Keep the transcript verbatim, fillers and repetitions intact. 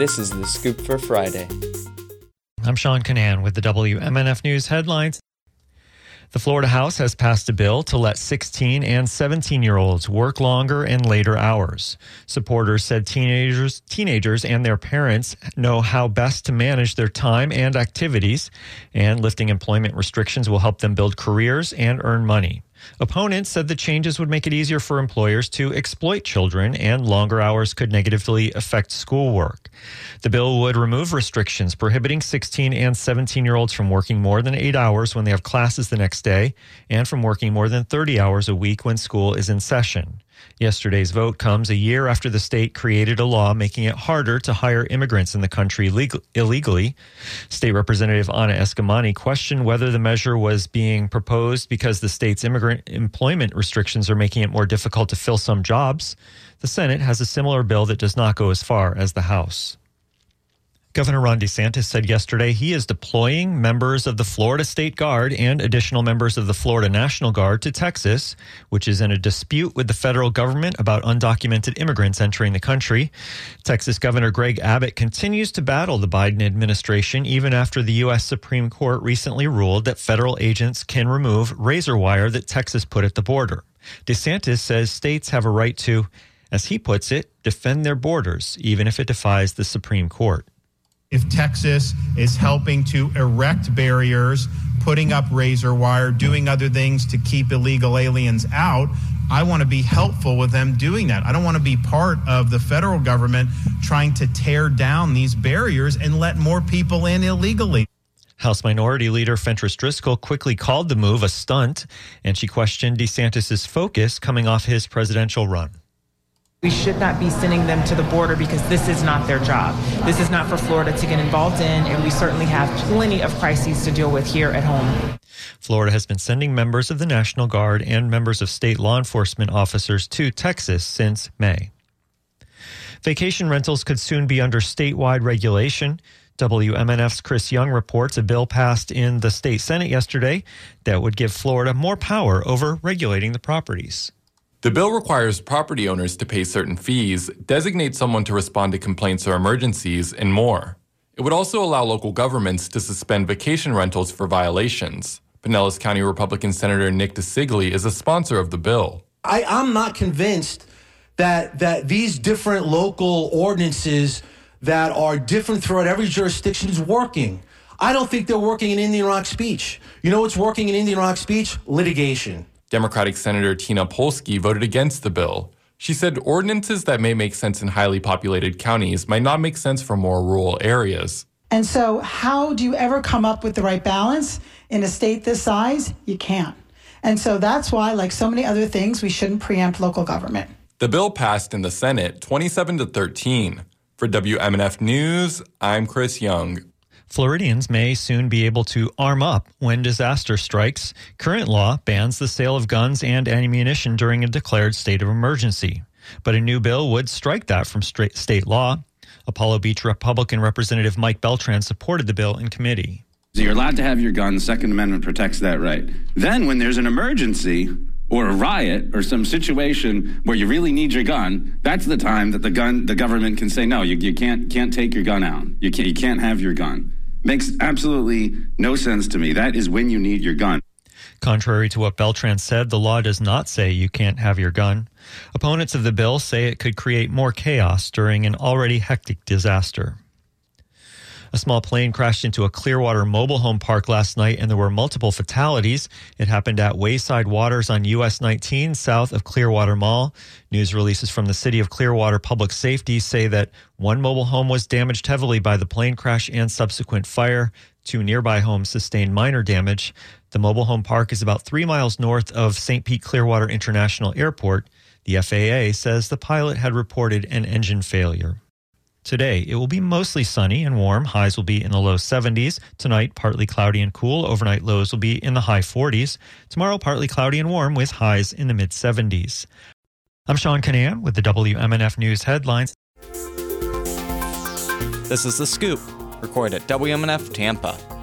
This is The Scoop for Friday. I'm Sean Canan with the W M N F News headlines. The Florida House has passed a bill to let sixteen and seventeen-year-olds work longer and later hours. Supporters said teenagers, teenagers and their parents know how best to manage their time and activities, and lifting employment restrictions will help them build careers and earn money. Opponents said the changes would make it easier for employers to exploit children, and longer hours could negatively affect schoolwork. The bill would remove restrictions prohibiting sixteen and seventeen-year-olds from working more than eight hours when they have classes the next day, and from working more than thirty hours a week when school is in session. Yesterday's vote comes a year after the state created a law making it harder to hire immigrants in the country legal- illegally. State Representative Anna Escamani questioned whether the measure was being proposed because the state's immigrant employment restrictions are making it more difficult to fill some jobs. The Senate has a similar bill that does not go as far as the House. Governor Ron DeSantis said yesterday he is deploying members of the Florida State Guard and additional members of the Florida National Guard to Texas, which is in a dispute with the federal government about undocumented immigrants entering the country. Texas Governor Greg Abbott continues to battle the Biden administration even after the U S Supreme Court recently ruled that federal agents can remove razor wire that Texas put at the border. DeSantis says states have a right to, as he puts it, defend their borders, even if it defies the Supreme Court. If Texas is helping to erect barriers, putting up razor wire, doing other things to keep illegal aliens out, I want to be helpful with them doing that. I don't want to be part of the federal government trying to tear down these barriers and let more people in illegally. House Minority Leader Fentress Driscoll quickly called the move a stunt, and she questioned DeSantis' focus coming off his presidential run. We should not be sending them to the border because this is not their job. This is not for Florida to get involved in, and we certainly have plenty of crises to deal with here at home. Florida has been sending members of the National Guard and members of state law enforcement officers to Texas since May. Vacation rentals could soon be under statewide regulation. W M N F's Chris Young reports a bill passed in the state Senate yesterday that would give Florida more power over regulating the properties. The bill requires property owners to pay certain fees, designate someone to respond to complaints or emergencies, and more. It would also allow local governments to suspend vacation rentals for violations. Pinellas County Republican Senator Nick DeSiglie is a sponsor of the bill. I, I'm not convinced that that these different local ordinances that are different throughout every jurisdiction is working. I don't think they're working in Indian Rock's Beach. You know what's working in Indian Rock's Beach? Litigation. Democratic Senator Tina Polsky voted against the bill. She said ordinances that may make sense in highly populated counties might not make sense for more rural areas. And so how do you ever come up with the right balance in a state this size? You can't. And so that's why, like so many other things, we shouldn't preempt local government. The bill passed in the Senate twenty-seven to thirteen. For W M N F News, I'm Chris Young. Floridians may soon be able to arm up when disaster strikes. Current law bans the sale of guns and ammunition during a declared state of emergency. But a new bill would strike that from state law. Apollo Beach Republican Representative Mike Beltran supported the bill in committee. So you're allowed to have your gun. Second Amendment protects that right. Then when there's an emergency or a riot or some situation where you really need your gun, that's the time that the gun, the government can say, no, you, you can't can't take your gun out. You can't, you can't have your gun. Makes absolutely no sense to me. That is when you need your gun. Contrary to what Beltran said, the law does not say you can't have your gun. Opponents of the bill say it could create more chaos during an already hectic disaster. A small plane crashed into a Clearwater mobile home park last night, and there were multiple fatalities. It happened at Wayside Waters on U S nineteen south of Clearwater Mall. News releases from the City of Clearwater Public Safety say that one mobile home was damaged heavily by the plane crash and subsequent fire. Two nearby homes sustained minor damage. The mobile home park is about three miles north of Saint Pete Clearwater International Airport. The F A A says the pilot had reported an engine failure. Today, it will be mostly sunny and warm. Highs will be in the low seventies. Tonight, partly cloudy and cool. Overnight lows will be in the high forties. Tomorrow, partly cloudy and warm with highs in the mid-seventies. I'm Sean Canan with the W M N F News headlines. This is The Scoop, recorded at W M N F Tampa.